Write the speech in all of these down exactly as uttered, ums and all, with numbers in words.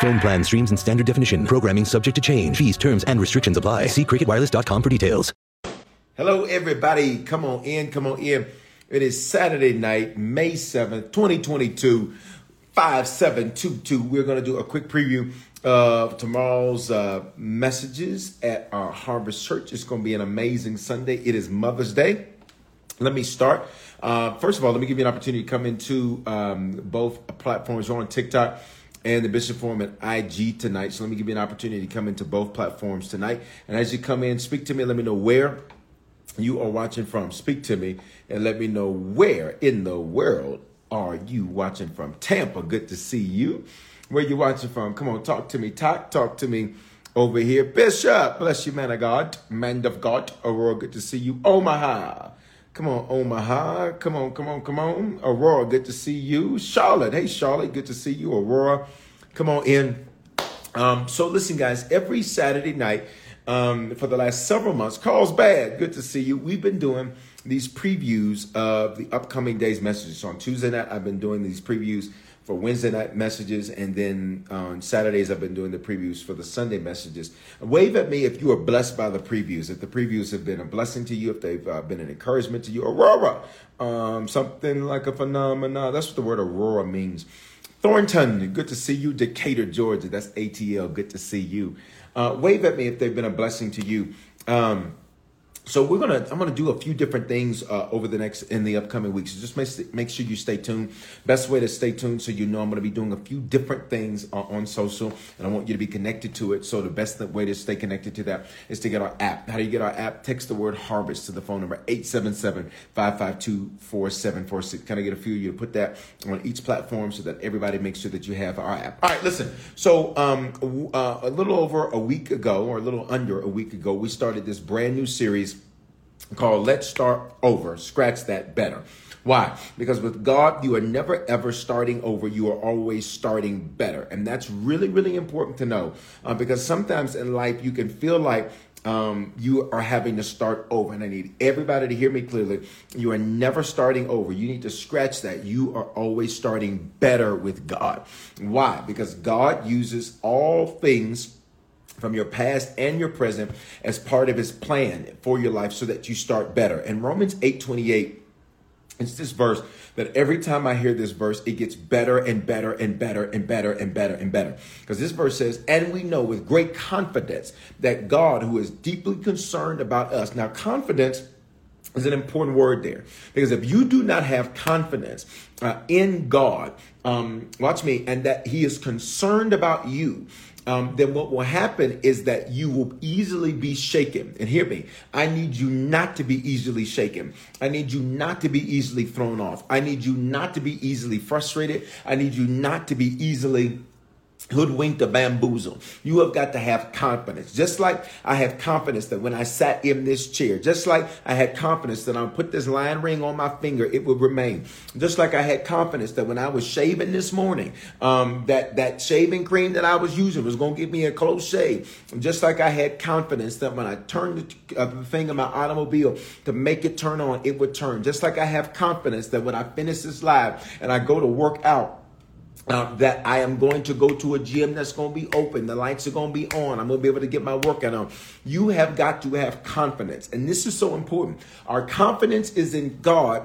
Phone plan streams in standard definition. Programming subject to change. Fees, terms, and restrictions apply. See cricket wireless dot com for details. Hello, everybody. Come on in. Come on in. It is Saturday night, May seventh, twenty twenty-two, five seven two two. We're going to do a quick preview of tomorrow's uh, messages at our Harvest Church. It's going to be an amazing Sunday. It is Mother's Day. Let me start. Uh, first of all, let me give you an opportunity to come into um, both platforms. We're on TikTok and the Bishop Forum and I G tonight. So let me give you an opportunity to come into both platforms tonight. And as you come in, speak to me. Let me know where you are watching from. Speak to me and let me know where in the world are you watching from. Tampa, good to see you. Where you watching from? Come on, talk to me. Talk, talk to me over here. Bishop, bless you, man of God. Man of God. Aurora, good to see you. Omaha. Come on, Omaha. Come on, come on, come on. Aurora, good to see you. Charlotte. Hey, Charlotte, good to see you. Aurora, come on in. Um, so listen, guys, every Saturday night, Um, for the last several months, Carl's Bad, good to see you. We've been doing these previews of the upcoming day's messages. So on Tuesday night, I've been doing these previews for Wednesday night messages. And then on Saturdays, I've been doing the previews for the Sunday messages. Wave at me if you are blessed by the previews, if the previews have been a blessing to you, if they've uh, been an encouragement to you. Aurora, um, something like a phenomena. That's what the word Aurora means. Thornton, good to see you. Decatur, Georgia, that's A T L, good to see you. Uh, wave at me if they've been a blessing to you. Um, so we're gonna, I'm gonna do a few different things uh, over the next in the upcoming weeks. So just make make sure you stay tuned. Best way to stay tuned, so you know I'm gonna be doing a few different things uh, on social, and I want you to be connected to it. So the best way to stay connected to that is to get our app. How do you get our app? Text the word Harvest to the phone number eight seven seven, five five two, four seven four six. Kind of get a few of you to put that on each platform so that everybody makes sure that you have our app. All right, listen. So um, uh, a little over a week ago, or a little under a week ago, we started this brand new series called Let's Start Over, Scratch That Better. Why? Because with God, you are never, ever starting over. You are always starting better. And that's really, really important to know uh, because sometimes in life you can feel like um, you are having to start over. And I need everybody to hear me clearly. You are never starting over. You need to scratch that. You are always starting better with God. Why? Because God uses all things from your past and your present as part of his plan for your life so that you start better. And Romans eight twenty-eight, it's this verse that every time I hear this verse, it gets better and better and better and better and better and better. Because this verse says, and we know with great confidence that God, who is deeply concerned about us. Now, confidence is an important word there, because if you do not have confidence uh, in God, um, watch me, and that he is concerned about you, Um, then what will happen is that you will easily be shaken. And hear me, I need you not to be easily shaken. I need you not to be easily thrown off. I need you not to be easily frustrated. I need you not to be easily hoodwinked or bamboozled. You have got to have confidence. Just like I have confidence that when I sat in this chair, just like I had confidence that I put this lion ring on my finger, it would remain. Just like I had confidence that when I was shaving this morning, um, that, that shaving cream that I was using was going to give me a close shave. Just like I had confidence that when I turned the uh, thing in my automobile to make it turn on, it would turn. Just like I have confidence that when I finish this live and I go to work out, Uh, that I am going to go to a gym that's going to be open. The lights are going to be on. I'm going to be able to get my workout on. You have got to have confidence. And this is so important. Our confidence is in God,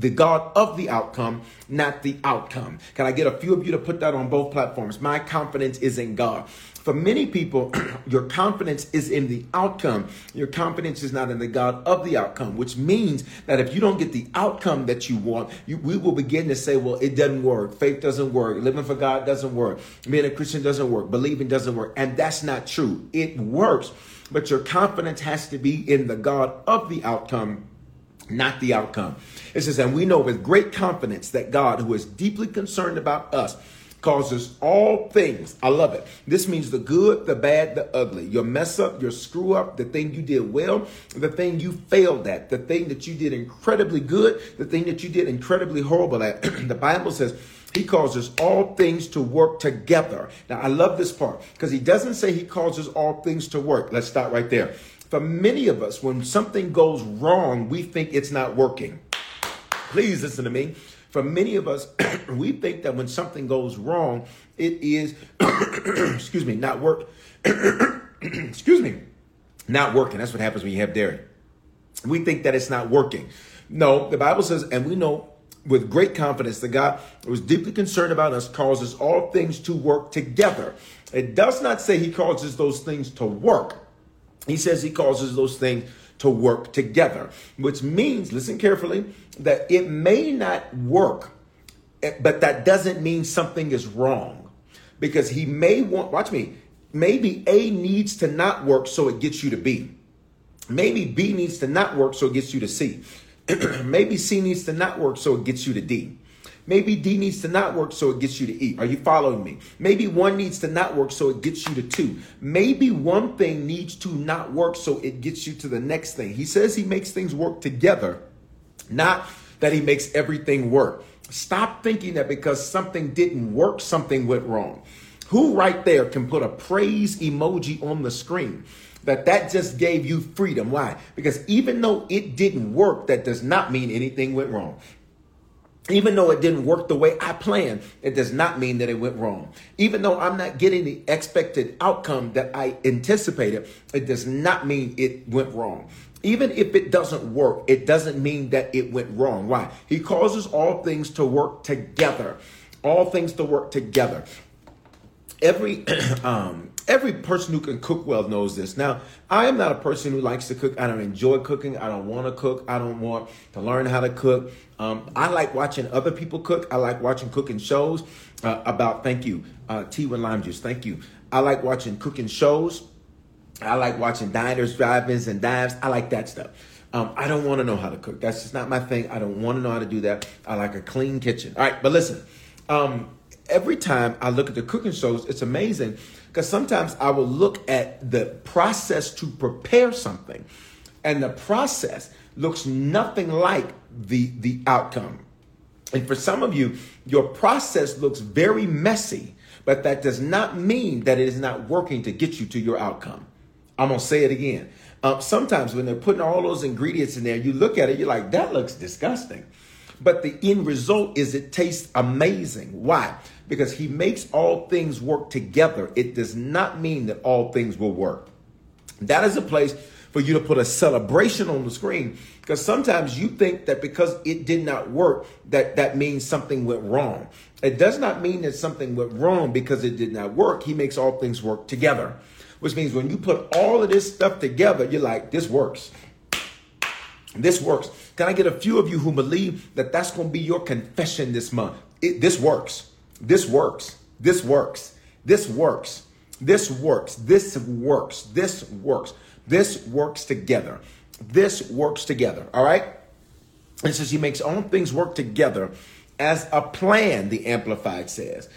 the God of the outcome, not the outcome. Can I get a few of you to put that on both platforms? My confidence is in God. For many people, your confidence is in the outcome. Your confidence is not in the God of the outcome, which means that if you don't get the outcome that you want, you, we will begin to say, well, it doesn't work. Faith doesn't work. Living for God doesn't work. Being a Christian doesn't work. Believing doesn't work. And that's not true. It works, but your confidence has to be in the God of the outcome, not the outcome. It says, and we know with great confidence that God, who is deeply concerned about us, causes all things. I love it. This means the good, the bad, the ugly, your mess up, your screw up, the thing you did well, the thing you failed at, the thing that you did incredibly good, the thing that you did incredibly horrible at. The Bible says he causes all things to work together. Now, I love this part because he doesn't say he causes all things to work. Let's stop right there. For many of us, when something goes wrong, we think it's not working. Please listen to me. For many of us, we think that when something goes wrong, it is, excuse me, not work. excuse me, not working. That's what happens when you have dairy. We think that it's not working. No, the Bible says, and we know with great confidence that God was deeply concerned about us, causes all things to work together. It does not say he causes those things to work. He says he causes those things to work together, which means, listen carefully, that it may not work, but that doesn't mean something is wrong, because he may want, watch me, maybe A needs to not work so it gets you to B. Maybe B needs to not work so it gets you to C. Maybe C needs to not work so it gets you to D. Maybe D needs to not work so it gets you to E. Are you following me? Maybe one needs to not work so it gets you to two. Maybe one thing needs to not work so it gets you to the next thing. He says he makes things work together, not that he makes everything work. Stop thinking that because something didn't work, something went wrong. Who right there can put a praise emoji on the screen? That that just gave you freedom. Why? Because even though it didn't work, that does not mean anything went wrong. Even though it didn't work the way I planned, it does not mean that it went wrong. Even though I'm not getting the expected outcome that I anticipated, it does not mean it went wrong. Even if it doesn't work, it doesn't mean that it went wrong. Why? He causes all things to work together. All things to work together. Every um, every person who can cook well knows this. Now, I am not a person who likes to cook. I don't enjoy cooking. I don't want to cook. I don't want to learn how to cook. Um, I like watching other people cook. I like watching cooking shows uh, about, thank you, uh, tea with lime juice, thank you. I like watching cooking shows. I like watching diners, drive-ins, and dives. I like that stuff. Um, I don't want to know how to cook. That's just not my thing. I don't want to know how to do that. I like a clean kitchen. All right, but listen. Um, Every time I look at the cooking shows, it's amazing because sometimes I will look at the process to prepare something, and the process looks nothing like the, the outcome. And for some of you, your process looks very messy, but that does not mean that it is not working to get you to your outcome. I'm going to say it again. Um, sometimes when they're putting all those ingredients in there, you look at it, you're like, that looks disgusting. But the end result is it tastes amazing. Why? Because he makes all things work together. It does not mean that all things will work. That is a place for you to put a celebration on the screen, because sometimes you think that because it did not work, that that means something went wrong. It does not mean that something went wrong because it did not work. He makes all things work together, which means when you put all of this stuff together, you're like, this works. This works. Can I get a few of you who believe that that's going to be your confession this month? It, this works. This works. This works. This works. This works. This works. This works. This works together. This works together. All right? It says he makes all things work together as a plan, the Amplified says,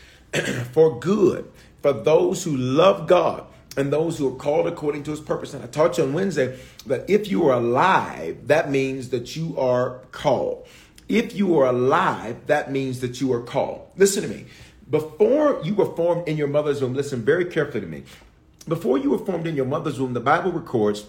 for good, for those who love God and those who are called according to his purpose. And I taught you on Wednesday that if you are alive, that means that you are called. If you are alive, that means that you are called. Listen to me. Before you were formed in your mother's womb, listen very carefully to me. Before you were formed in your mother's womb, the Bible records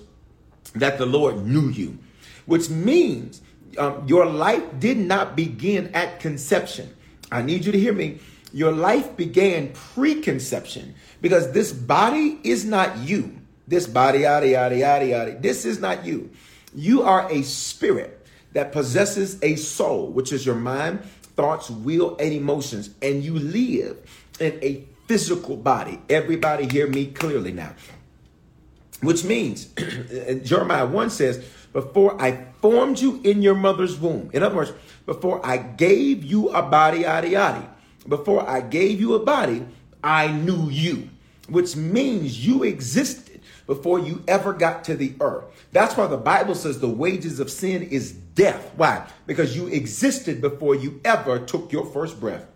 that the Lord knew you, which means um, your life did not begin at conception. I need you to hear me. Your life began preconception, because this body is not you. This body, yada, yada, yada, yada. This is not you. You are a spirit that possesses a soul, which is your mind, thoughts, will, and emotions. And you live in a physical body. Everybody hear me clearly now. Which means, Jeremiah one says, before I formed you in your mother's womb. In other words, before I gave you a body, yada, yada. Before I gave you a body, I knew you, which means you existed before you ever got to the earth. That's why the Bible says the wages of sin is death. Why? Because you existed before you ever took your first breath.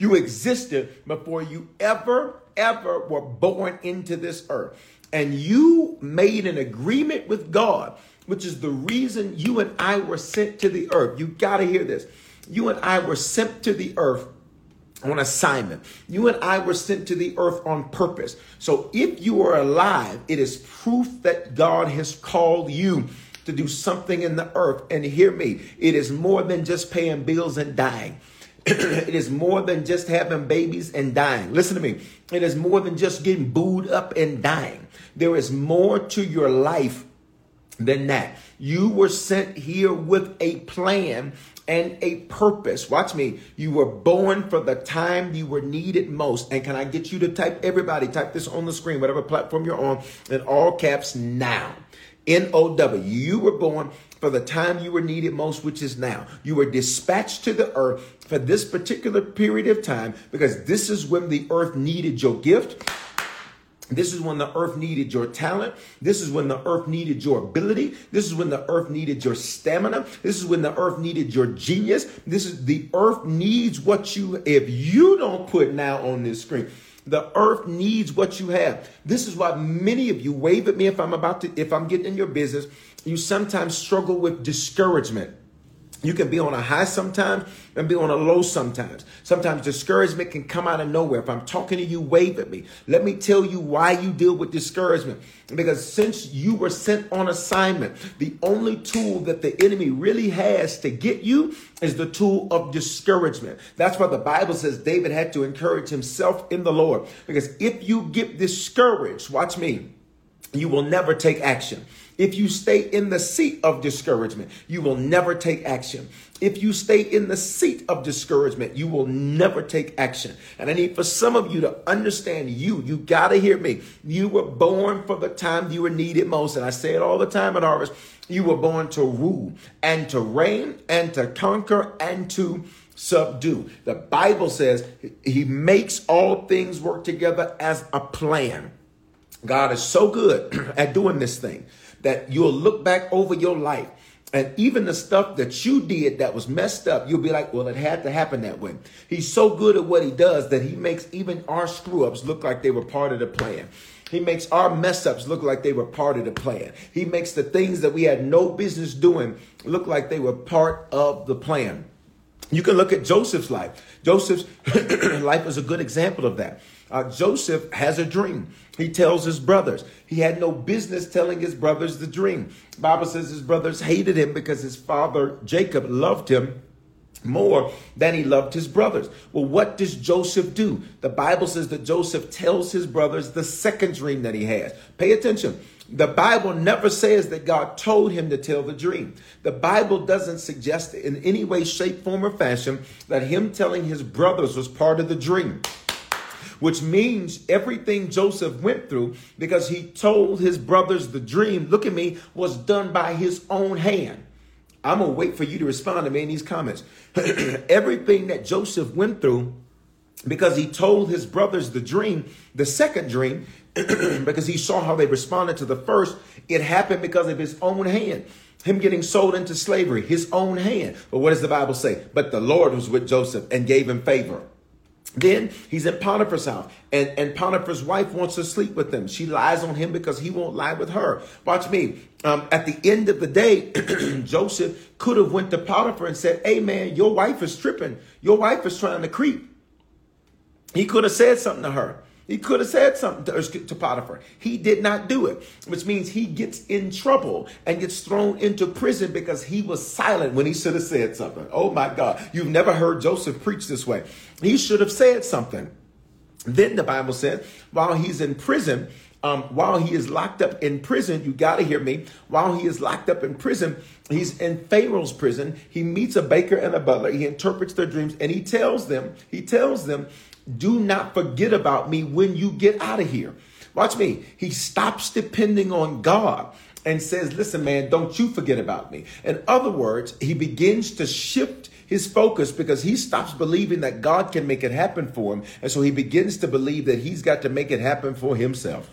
You existed before you ever, ever were born into this earth. And you made an agreement with God, which is the reason you and I were sent to the earth. You got to hear this. You and I were sent to the earth on assignment. You and I were sent to the earth on purpose. So if you are alive, it is proof that God has called you to do something in the earth. And hear me, it is more than just paying bills and dying. It is more than just having babies and dying. Listen to me. It is more than just getting booed up and dying. There is more to your life than that. You were sent here with a plan and a purpose. Watch me. You were born for the time you were needed most. And can I get you to type, everybody, type this on the screen, whatever platform you're on, in all caps, now. N O W. You were born for the time you were needed most, which is now. You were dispatched to the earth for this particular period of time because this is when the earth needed your gift. This is when the earth needed your talent. This is when the earth needed your ability. This is when the earth needed your stamina. This is when the earth needed your genius. This is the earth needs what you, if you don't put now on this screen, the earth needs what you have. This is why many of you wave at me if I'm about to, if I'm getting in your business, you sometimes struggle with discouragement. You can be on a high sometimes and be on a low sometimes. Sometimes discouragement can come out of nowhere. If I'm talking to you, wave at me. Let me tell you why you deal with discouragement. Because since you were sent on assignment, the only tool that the enemy really has to get you is the tool of discouragement. That's why the Bible says David had to encourage himself in the Lord. Because if you get discouraged, watch me, you will never take action. If you stay in the seat of discouragement, you will never take action. If you stay in the seat of discouragement, you will never take action. And I need for some of you to understand you. You got to hear me. You were born for the time you were needed most. And I say it all the time at Harvest. You were born to rule and to reign and to conquer and to subdue. The Bible says he makes all things work together as a plan. God is so good at doing this thing that you'll look back over your life and even the stuff that you did that was messed up, you'll be like, well, it had to happen that way. He's so good at what he does that he makes even our screw ups look like they were part of the plan. He makes our mess ups look like they were part of the plan. He makes the things that we had no business doing look like they were part of the plan. You can look at Joseph's life. Joseph's life is a good example of that. Uh, Joseph has a dream. He tells his brothers. He had no business telling his brothers the dream. The Bible says his brothers hated him because his father Jacob loved him more than he loved his brothers. Well, what does Joseph do? The Bible says that Joseph tells his brothers the second dream that he has. Pay attention. The Bible never says that God told him to tell the dream. The Bible doesn't suggest in any way, shape, form, or fashion that him telling his brothers was part of the dream, which means everything Joseph went through because he told his brothers the dream, look at me, was done by his own hand. I'm going to wait for you to respond to me in these comments. Everything that Joseph went through because he told his brothers the dream, the second dream, because he saw how they responded to the first, it happened because of his own hand. Him getting sold into slavery, his own hand. But what does the Bible say? But the Lord was with Joseph and gave him favor. Then he's at Potiphar's house, and, and Potiphar's wife wants to sleep with him. She lies on him because he won't lie with her. Watch me. Um, at the end of the day, Joseph could have went to Potiphar and said, hey, man, your wife is tripping. Your wife is trying to creep. He could have said something to her. He could have said something to, to Potiphar. He did not do it, which means he gets in trouble and gets thrown into prison because he was silent when he should have said something. Oh, my God. You've never heard Joseph preach this way. He should have said something. Then the Bible says while he's in prison, um, while he is locked up in prison, you got to hear me. While he is locked up in prison, he's in Pharaoh's prison. He meets a baker and a butler. He interprets their dreams and he tells them, he tells them, do not forget about me when you get out of here. Watch me. He stops depending on God and says, listen, man, don't you forget about me. In other words, he begins to shift his focus because he stops believing that God can make it happen for him. And so he begins to believe that he's got to make it happen for himself.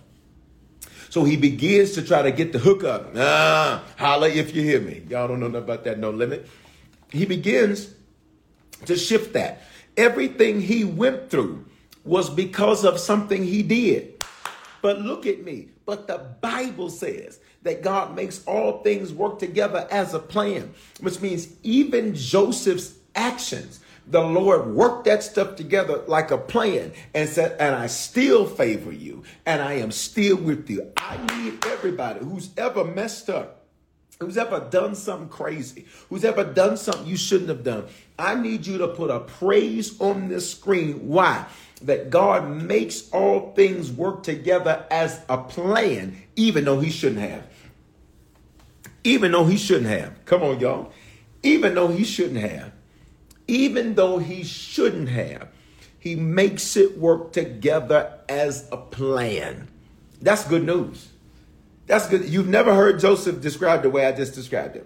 So he begins to try to get the hookup. Ah, holla if you hear me. Y'all don't know nothing about that, no limit. He begins to shift that. Everything he went through was because of something he did. But look at me. But the Bible says that God makes all things work together as a plan, which means even Joseph's actions, the Lord worked that stuff together like a plan and said, and I still favor you and I am still with you. I need everybody who's ever messed up, who's ever done something crazy, who's ever done something you shouldn't have done. I need you to put a praise on this screen. Why? That God makes all things work together as a plan, even though he shouldn't have. Even though he shouldn't have. Come on, y'all. Even though he shouldn't have. Even though he shouldn't have. He makes it work together as a plan. That's good news. That's good. You've never heard Joseph described the way I just described him.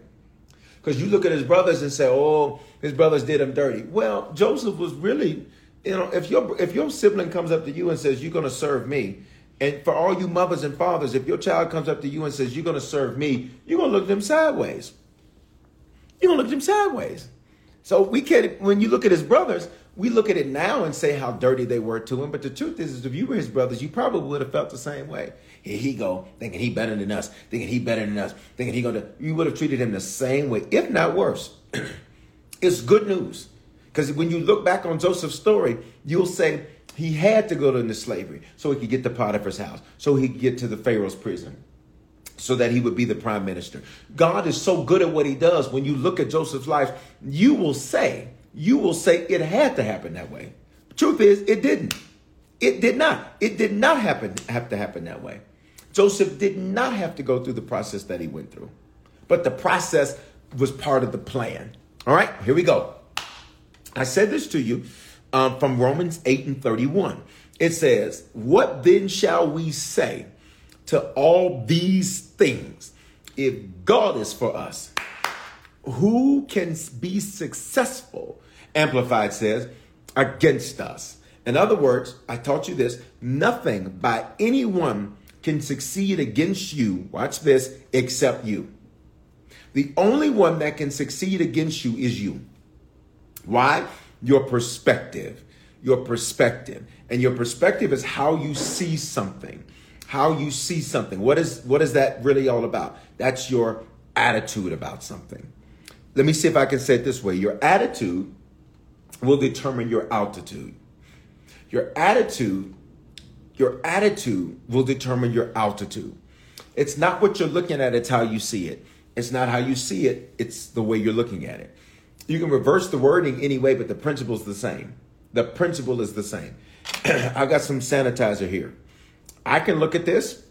Because you look at his brothers and say, oh, his brothers did him dirty. Well, Joseph was really, you know, if your if your sibling comes up to you and says, you're going to serve me. And for all you mothers and fathers, if your child comes up to you and says, you're going to serve me, you're going to look at them sideways. You're going to look at them sideways. So we can't, when you look at his brothers, we look at it now and say how dirty they were to him. But the truth is, is if you were his brothers, you probably would have felt the same way. Here he go, thinking he better than us, thinking he better than us, thinking he gonna, you would have treated him the same way, if not worse. It's good news. Because when you look back on Joseph's story, you'll say he had to go into slavery so he could get to Potiphar's house, so he could get to the Pharaoh's prison, so that he would be the prime minister. God is so good at what he does. When you look at Joseph's life, you will say, you will say it had to happen that way. The truth is, it didn't. It did not. It did not happen, have to happen that way. Joseph did not have to go through the process that he went through, but the process was part of the plan. All right, here we go. I said this to you um, from Romans eight and thirty-one. It says, what then shall we say to all these things? If God is for us, who can be successful? Amplified says, against us. In other words, I taught you this, nothing by anyone can succeed against you, watch this, except you. The only one that can succeed against you is you. Why? Your perspective, your perspective. And your perspective is how you see something, how you see something. What is, what is that really all about? That's your attitude about something. Let me see if I can say it this way. Your attitude will determine your altitude. Your attitude Your attitude will determine your altitude. It's not what you're looking at, it's how you see it. It's not how you see it, it's the way you're looking at it. You can reverse the wording any way, but the principle is the same. The principle is the same. I've got some sanitizer here. I can look at this,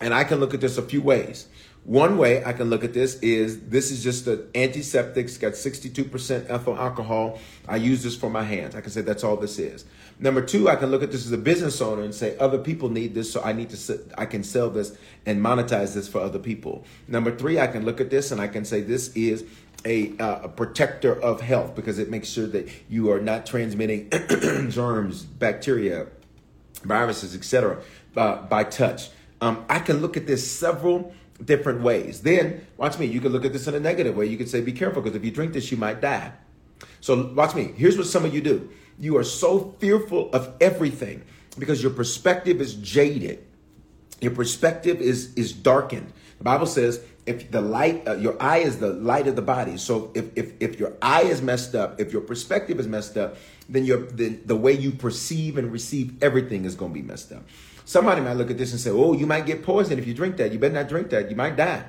and I can look at this a few ways. One way I can look at this is, this is just an antiseptic. It's got sixty-two percent ethyl alcohol. I use this for my hands. I can say that's all this is. Number two, I can look at this as a business owner and say other people need this, so I need to, I can sell this and monetize this for other people. Number three, I can look at this and I can say this is a, uh, a protector of health, because it makes sure that you are not transmitting germs, bacteria, viruses, et cetera, uh, by touch. Um, I can look at this several different ways. Then, watch me, you can look at this in a negative way. You can say, be careful, because if you drink this, you might die. So watch me. Here's what some of you do. You are so fearful of everything because your perspective is jaded. Your perspective is, is darkened. The Bible says, if the light, uh, your eye is the light of the body. So if, if, if your eye is messed up, if your perspective is messed up, then your, then the way you perceive and receive everything is going to be messed up. Somebody might look at this and say, oh, you might get poisoned if you drink that. You better not drink that. You might die.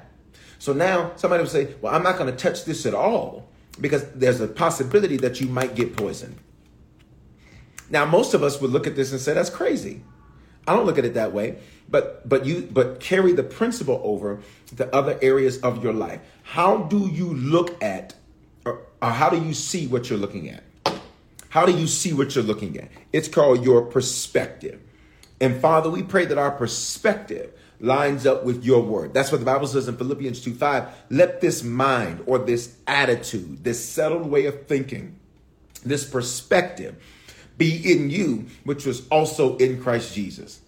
So now somebody will say, well, I'm not going to touch this at all because there's a possibility that you might get poisoned. Now, most of us would look at this and say, that's crazy. I don't look at it that way, but but you but carry the principle over to other areas of your life. How do you look at, or, or how do you see what you're looking at? How do you see what you're looking at? It's called your perspective. And Father, we pray that our perspective lines up with your word. That's what the Bible says in Philippians two five. Let this mind, or this attitude, this settled way of thinking, this perspective be in you, which was also in Christ Jesus,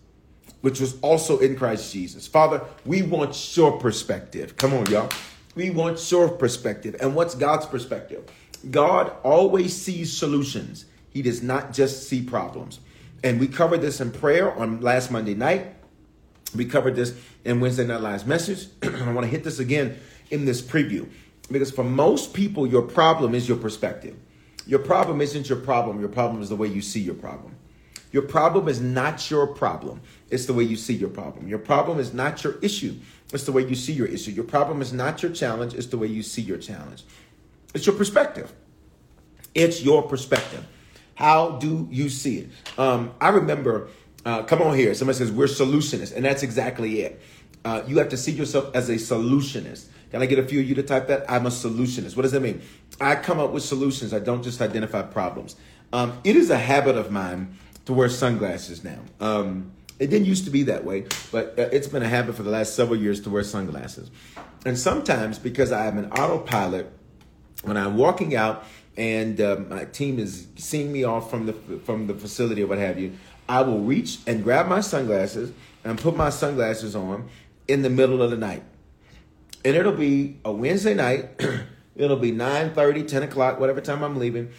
which was also in Christ Jesus. Father, we want your perspective. Come on, y'all. We want your perspective. And what's God's perspective? God always sees solutions. He does not just see problems. And we covered this in prayer on last Monday night. We covered this in Wednesday Night Live's message. I want to hit this again in this preview, because for most people, your problem is your perspective. Your problem isn't your problem. Your problem is the way you see your problem. Your problem is not your problem. It's the way you see your problem. Your problem is not your issue. It's the way you see your issue. Your problem is not your challenge. It's the way you see your challenge. It's your perspective. It's your perspective. How do you see it? Um, I remember, uh, come on here. Somebody says we're solutionists, and that's exactly it. Uh, you have to see yourself as a solutionist. Can I get a few of you to type that? I'm a solutionist. What does that mean? I come up with solutions. I don't just identify problems. Um, it is a habit of mine to wear sunglasses now. Um, it didn't used to be that way, but it's been a habit for the last several years to wear sunglasses. And sometimes because I am an autopilot, when I'm walking out and uh, my team is seeing me off from the from the facility or what have you, I will reach and grab my sunglasses and put my sunglasses on in the middle of the night. And it'll be a Wednesday night. It'll be nine thirty, ten o'clock, whatever time I'm leaving.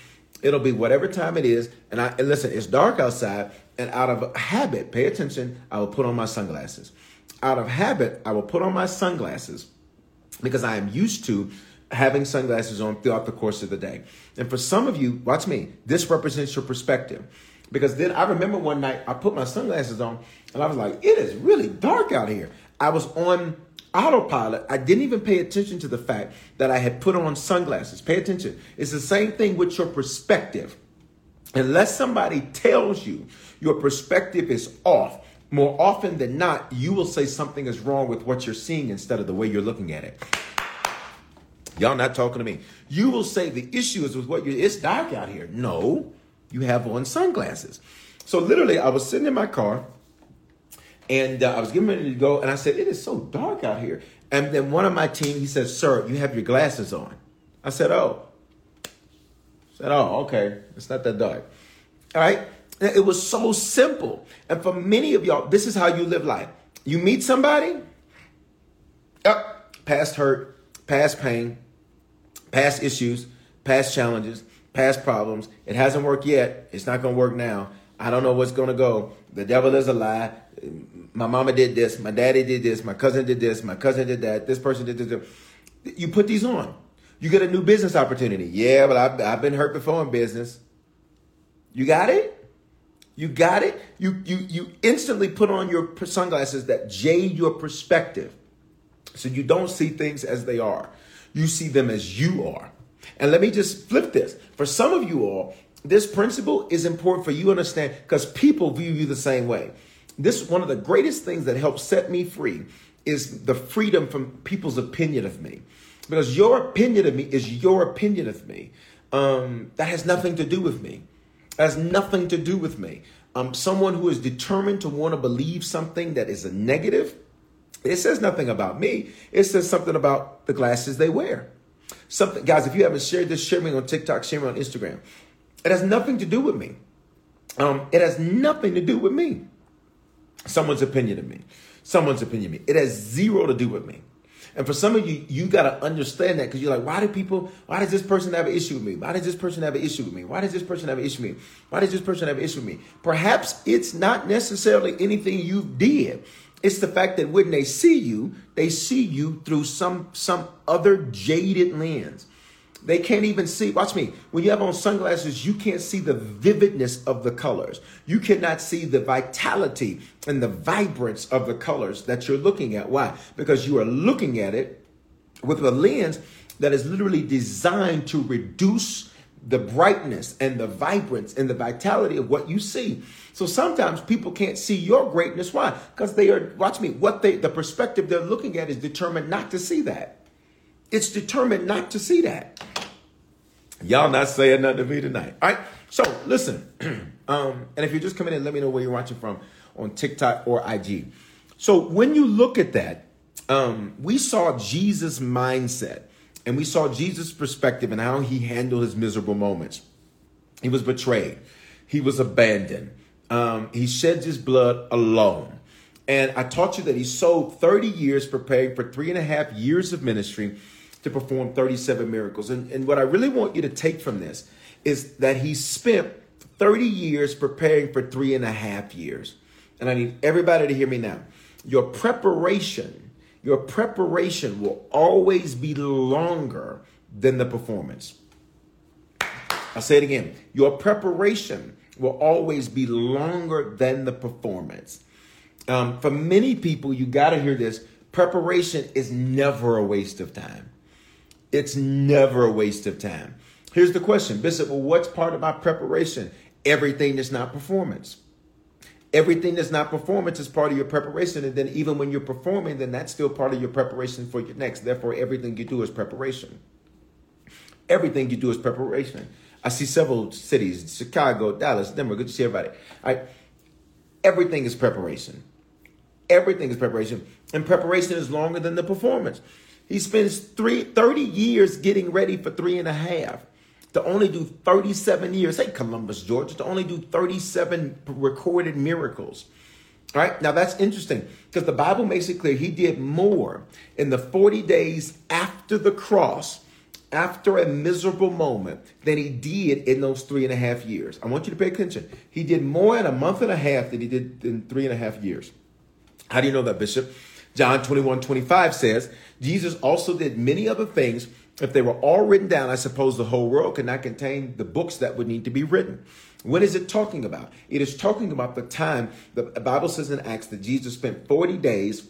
It'll be whatever time it is. And I and listen, it's dark outside. And out of habit, pay attention, I will put on my sunglasses. Out of habit, I will put on my sunglasses because I am used to having sunglasses on throughout the course of the day. And for some of you, watch me, this represents your perspective. Because then I remember one night I put my sunglasses on and I was like, it is really dark out here. I was on autopilot. I didn't even pay attention to the fact that I had put on sunglasses. Pay attention. It's the same thing with your perspective. Unless somebody tells you your perspective is off, more often than not, you will say something is wrong with what you're seeing instead of the way you're looking at it. Y'all not talking to me. You will say the issue is with what you, it's dark out here. No, you have on sunglasses. So literally I was sitting in my car and uh, I was getting ready to go. And I said, it is so dark out here. And then one of my team, he said, sir, you have your glasses on. I said, oh, I said, oh, okay. It's not that dark. All right. It was so simple. And for many of y'all, this is how you live life. You meet somebody, oh, past hurt, past pain, past issues, past challenges, past problems. It hasn't worked yet. It's not going to work now. I don't know what's going to go. The devil is a lie. My mama did this. My daddy did this. My cousin did this. My cousin did that. This person did this. You put these on. You get a new business opportunity. Yeah, but I've, I've been hurt before in business. You got it? You got it? You you you instantly put on your sunglasses that jade your perspective. So you don't see things as they are. You see them as you are. And let me just flip this. For some of you all, this principle is important for you to understand because people view you the same way. This one of the greatest things that helped set me free is the freedom from people's opinion of me. Because your opinion of me is your opinion of me. Um, that has nothing to do with me. That has nothing to do with me. Um, someone who is determined to want to believe something that is a negative, it says nothing about me. It says something about the glasses they wear. Something, guys, if you haven't shared this, share me on TikTok, share me on Instagram. It has nothing to do with me. Um, it has nothing to do with me. Someone's opinion of me. Someone's opinion of me. It has zero to do with me. And for some of you, you got to understand that because you're like, why do people, why does this person have an issue with me? Why does this person have an issue with me? Why does this person have an issue with me? Why does this person have an issue with me? Perhaps it's not necessarily anything you did. It's the fact that when they see you, they see you through some, some other jaded lens. They can't even see. Watch me. When you have on sunglasses, you can't see the vividness of the colors. You cannot see the vitality and the vibrance of the colors that you're looking at. Why? Because you are looking at it with a lens that is literally designed to reduce the brightness and the vibrance and the vitality of what you see. So sometimes people can't see your greatness. Why? Because they are, watch me, what they, the perspective they're looking at is determined not to see that. It's determined not to see that. Y'all not saying nothing to me tonight. All right. So listen, um, and if you're just coming in, let me know where you're watching from on TikTok or I G. So when you look at that, um, we saw Jesus' mindset and we saw Jesus' perspective and how he handled his miserable moments. He was betrayed. He was abandoned. Um, he shed his blood alone. And I taught you that he sold thirty years preparing for three and a half years of ministry to perform thirty-seven miracles. And, and what I really want you to take from this is that he spent thirty years preparing for three and a half years. And I need everybody to hear me now. Your preparation, your preparation will always be longer than the performance. I'll say it again. Your preparation will always be longer than the performance. Um, for many people, you got to hear this. Preparation is never a waste of time. It's never a waste of time. Here's the question, Bishop, well, what's part of my preparation? Everything that's not performance. Everything that's not performance is part of your preparation. And then even when you're performing, then that's still part of your preparation for your next. Therefore, everything you do is preparation. Everything you do is preparation. I see several cities, Chicago, Dallas, Denver. Good to see everybody. I, everything is preparation. Everything is preparation. And preparation is longer than the performance. He spends three, thirty years getting ready for three and a half. To only do thirty-seven years, hey, Columbus, Georgia, to only do thirty-seven recorded miracles. All right, now that's interesting because the Bible makes it clear he did more in the forty days after the cross, after a miserable moment, than he did in those three and a half years. I want you to pay attention. He did more in a month and a half than he did in three and a half years. How do you know that, Bishop? John twenty-one twenty-five says, Jesus also did many other things. If they were all written down, I suppose the whole world could not contain the books that would need to be written. What is it talking about? It is talking about the time, the Bible says in Acts, that Jesus spent forty days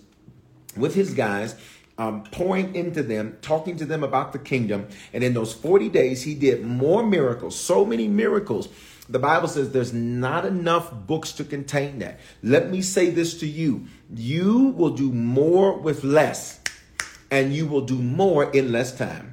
with his guys, um, pouring into them, talking to them about the kingdom. And in those forty days, he did more miracles, so many miracles. The Bible says there's not enough books to contain that. Let me say this to you. You will do more with less, and you will do more in less time.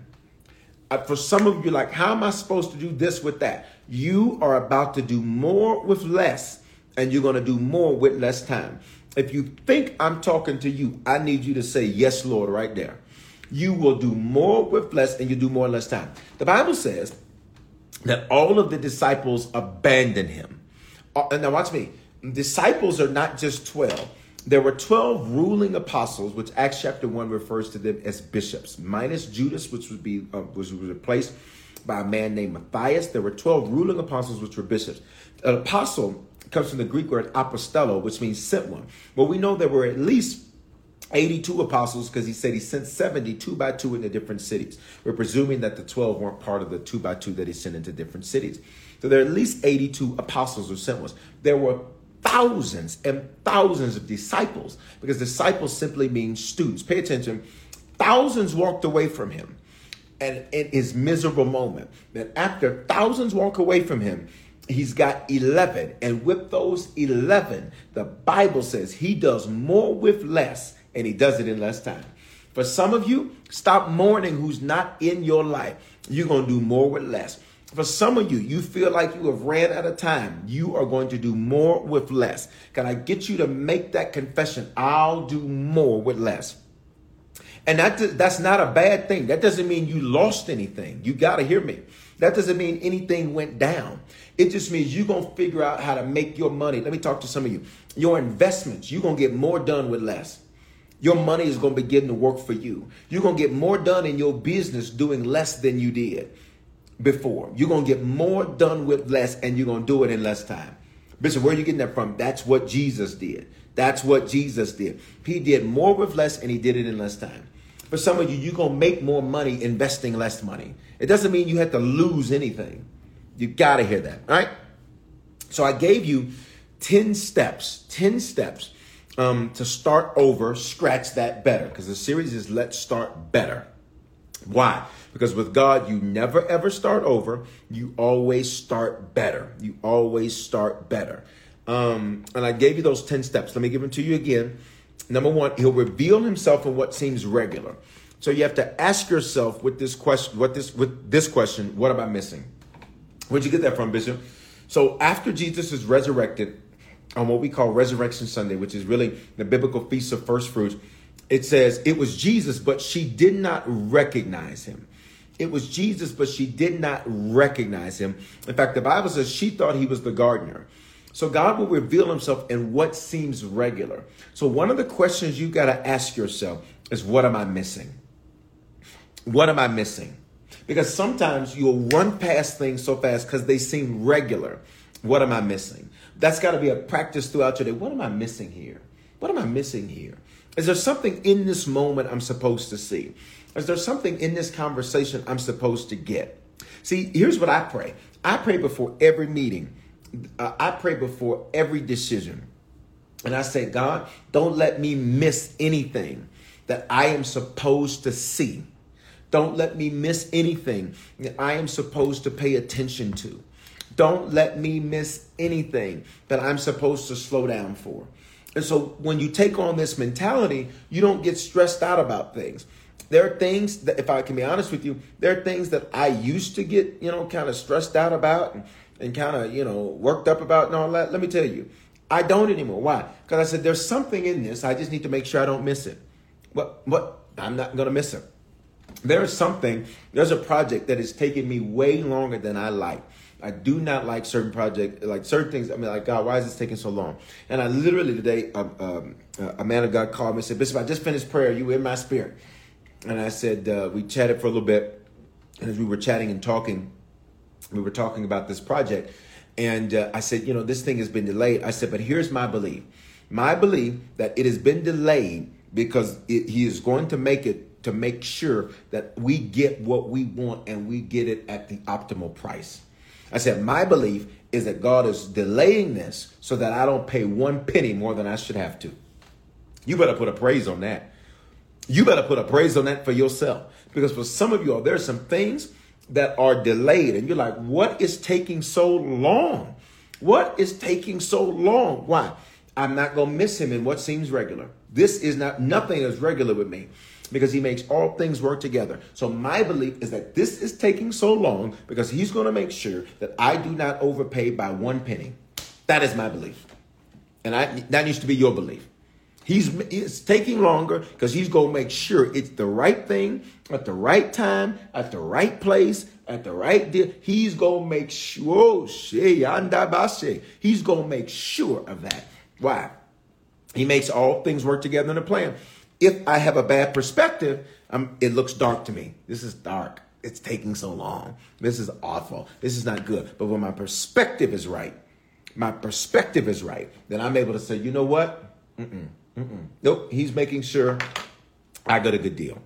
For some of you, like, how am I supposed to do this with that? You are about to do more with less, and you're going to do more with less time. If you think I'm talking to you, I need you to say, yes, Lord, right there. You will do more with less, and you do more in less time. The Bible says that all of the disciples abandoned him. And now watch me. Disciples are not just twelve. There were twelve ruling apostles, which Acts chapter one refers to them as bishops, minus Judas, which would be uh, was replaced by a man named Matthias. There were twelve ruling apostles, which were bishops. An apostle comes from the Greek word apostello, which means sent one. Well, we know there were at least eighty-two apostles because he said he sent seventy two by two into different cities. We're presuming that the twelve weren't part of the two by two that he sent into different cities. So there are at least eighty-two apostles or sent ones. There were thousands and thousands of disciples, because disciples simply means students. Pay attention. Thousands walked away from him, and in his miserable moment. Then after thousands walk away from him, he's got eleven. And with those eleven, the Bible says he does more with less, and he does it in less time. For some of you, stop mourning who's not in your life. You're going to do more with less. For some of you, you feel like you have ran out of time. You are going to do more with less. Can I get you to make that confession? I'll do more with less. And that, that's not a bad thing. That doesn't mean you lost anything. You got to hear me. That doesn't mean anything went down. It just means you're going to figure out how to make your money. Let me talk to some of you. Your investments, you're going to get more done with less. Your money is going to begin to work for you. You're going to get more done in your business doing less than you did before. You're going to get more done with less, and you're going to do it in less time. Bishop, where are you getting that from? That's what Jesus did. That's what Jesus did. He did more with less, and he did it in less time. For some of you, you're going to make more money investing less money. It doesn't mean you have to lose anything. You got to hear that. All right. So I gave you ten steps, ten steps um, to start over, scratch that better, because the series is Let's Start Better. Why? Because with God, you never, ever start over. You always start better. You always start better. Um, and I gave you those ten steps. Let me give them to you again. Number one, he'll reveal himself in what seems regular. So you have to ask yourself with this question, what this, with this question, what am I missing? Where'd you get that from, Bishop? So after Jesus is resurrected on what we call Resurrection Sunday, which is really the biblical feast of first fruits, it says it was Jesus, but she did not recognize him. It was Jesus, but she did not recognize him. In fact, the Bible says she thought he was the gardener. So God will reveal himself in what seems regular. So one of the questions you got to ask yourself is, what am I missing? What am I missing? Because sometimes you'll run past things so fast because they seem regular. What am I missing? That's got to be a practice throughout your day. What am I missing here? What am I missing here? Is there something in this moment I'm supposed to see? Is there something in this conversation I'm supposed to get? See, here's what I pray. I pray before every meeting. Uh, I pray before every decision. And I say, God, don't let me miss anything that I am supposed to see. Don't let me miss anything that I am supposed to pay attention to. Don't let me miss anything that I'm supposed to slow down for. And so when you take on this mentality, you don't get stressed out about things. There are things that, if I can be honest with you, there are things that I used to get, you know, kind of stressed out about and, and kind of, you know, worked up about and all that. Let me tell you, I don't anymore. Why? Because I said, there's something in this. I just need to make sure I don't miss it. What? What? I'm not going to miss it. There is something, there's a project that has taken me way longer than I like. I do not like certain project, like certain things. I mean, like, God, why is this taking so long? And I literally today, um, um, a man of God called me and said, Bishop, I just finished prayer. You were in my spirit. And I said, uh, we chatted for a little bit. And as we were chatting and talking, we were talking about this project. And uh, I said, you know, this thing has been delayed. I said, but here's my belief. My belief that it has been delayed because it, he is going to make it to make sure that we get what we want and we get it at the optimal price. I said, my belief is that God is delaying this so that I don't pay one penny more than I should have to. You better put a praise on that. You better put a praise on that for yourself. Because for some of you all, there are some things that are delayed and you're like, what is taking so long? What is taking so long? Why? I'm not going to miss him in what seems regular. This is not, nothing is regular with me. Because he makes all things work together. So my belief is that this is taking so long because he's going to make sure that I do not overpay by one penny. That is my belief. And I, that needs to be your belief. He's It's taking longer because he's going to make sure it's the right thing at the right time, at the right place, at the right deal. He's going to make sure. He's going to make sure of that. Why? He makes all things work together in a plan. If I have a bad perspective, um, it looks dark to me. This is dark. It's taking so long. This is awful. This is not good. But when my perspective is right, my perspective is right, then I'm able to say, you know what? Mm-mm, mm-mm. Nope. He's making sure I got a good deal.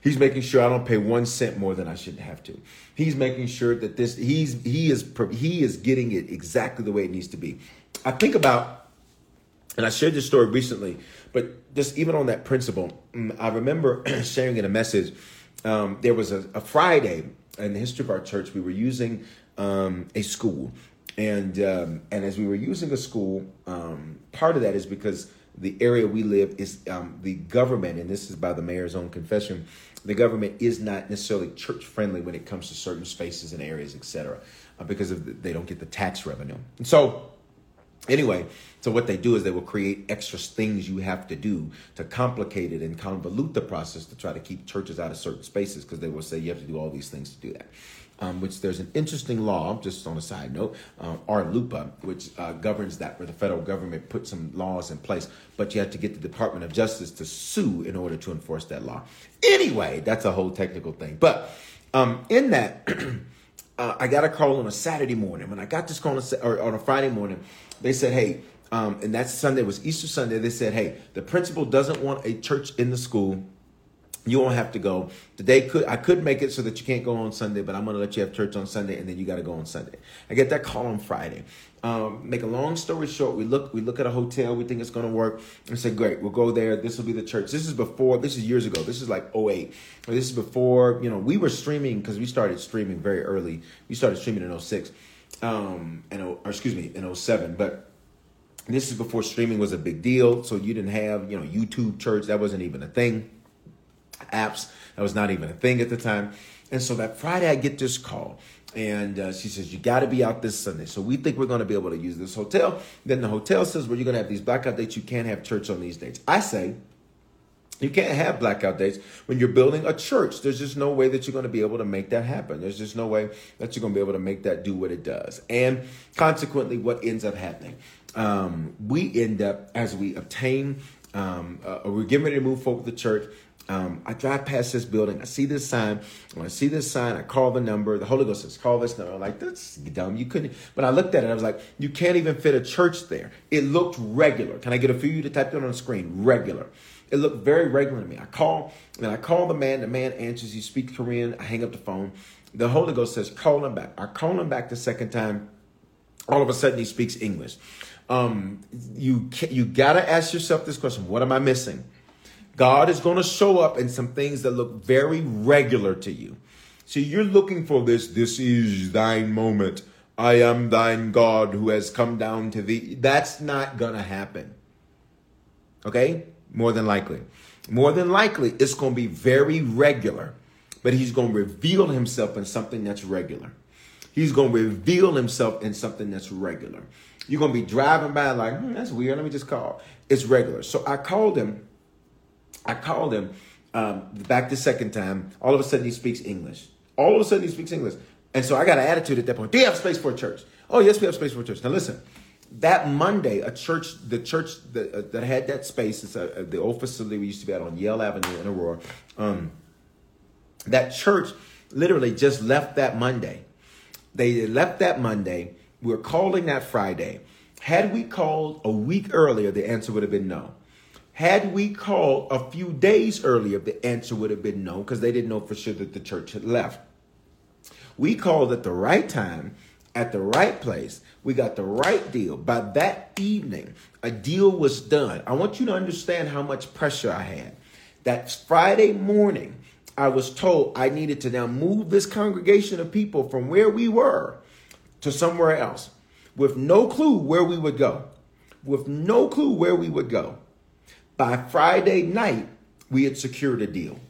He's making sure I don't pay one cent more than I should have to. He's making sure that this, he's, he is, he is getting it exactly the way it needs to be. I think about, and I shared this story recently, but just even on that principle, I remember sharing in a message. Um, there was a, a Friday in the history of our church. We were using um, a school. And um, and as we were using a school, um, part of that is because the area we live is um, the government, and this is by the mayor's own confession, the government is not necessarily church friendly when it comes to certain spaces and areas, et cetera, uh, because of the, they don't get the tax revenue. And so anyway, so what they do is they will create extra things you have to do to complicate it and convolute the process to try to keep churches out of certain spaces because they will say you have to do all these things to do that. Um, which there's an interesting law, just on a side note, um, R L U P A, which uh, governs that, where the federal government put some laws in place, but you have to get the Department of Justice to sue in order to enforce that law. Anyway, that's a whole technical thing. But um, in that, uh, I got a call on a Saturday morning. When I got this call on a, or on a Friday morning, they said, hey, um, and that Sunday was Easter Sunday. They said, hey, the principal doesn't want a church in the school. You won't have to go. Today could I could make it so that you can't go on Sunday, but I'm going to let you have church on Sunday, and then you got to go on Sunday. I get that call on Friday. Um, make a long story short, we look we look at a hotel. We think it's going to work. We say, great, we'll go there. This will be the church. This is before, this is years ago. This is like oh eight. This is before, you know, we were streaming because we started streaming very early. We started streaming in oh six. Um, and or excuse me, in oh seven, but this is before streaming was a big deal. So you didn't have, you know, YouTube church. That wasn't even a thing. Apps. That was not even a thing at the time. And so that Friday I get this call and uh, she says, you got to be out this Sunday. So we think we're going to be able to use this hotel. Then the hotel says, well, you're going to have these blackout dates. You can't have church on these dates. I say, you can't have blackout dates when you're building a church. There's just no way that you're going to be able to make that happen. There's just no way that you're going to be able to make that do what it does. And consequently, what ends up happening, um, we end up, as we obtain, um, uh, we're getting ready to move forward with the church. Um, I drive past this building. I see this sign. When I see this sign, I call the number. The Holy Ghost says, call this number. I'm like, that's dumb. You couldn't. But I looked at it. I was like, you can't even fit a church there. It looked regular. Can I get a few of you to type that on the screen? Regular. It looked very regular to me. I call. And I call the man. The man answers. He speaks Korean. I hang up the phone. The Holy Ghost says, call him back. I call him back the second time. All of a sudden, he speaks English. Um, you you got to ask yourself this question. What am I missing? God is going to show up in some things that look very regular to you. So you're looking for this. This is thine moment. I am thine God who has come down to thee. That's not going to happen. Okay? More than likely. More than likely, it's going to be very regular. But he's going to reveal himself in something that's regular. He's going to reveal himself in something that's regular. You're going to be driving by like, hmm, that's weird. Let me just call. It's regular. So I called him. I called him um, back the second time. All of a sudden, he speaks English. All of a sudden, he speaks English. And so I got an attitude at that point. Do you have space for a church? Oh, yes, we have space for a church. Now, listen, that Monday, a church, the church that, uh, that had that space, it's a, uh, the old facility we used to be at on Yale Avenue in Aurora, um, that church literally just left that Monday. They left that Monday. We were calling that Friday. Had we called a week earlier, the answer would have been no. Had we called a few days earlier, the answer would have been no, because they didn't know for sure that the church had left. We called at the right time, at the right place. We got the right deal. By that evening, a deal was done. I want you to understand how much pressure I had. That Friday morning, I was told I needed to now move this congregation of people from where we were to somewhere else with no clue where we would go, with no clue where we would go. By Friday night, we had secured a deal.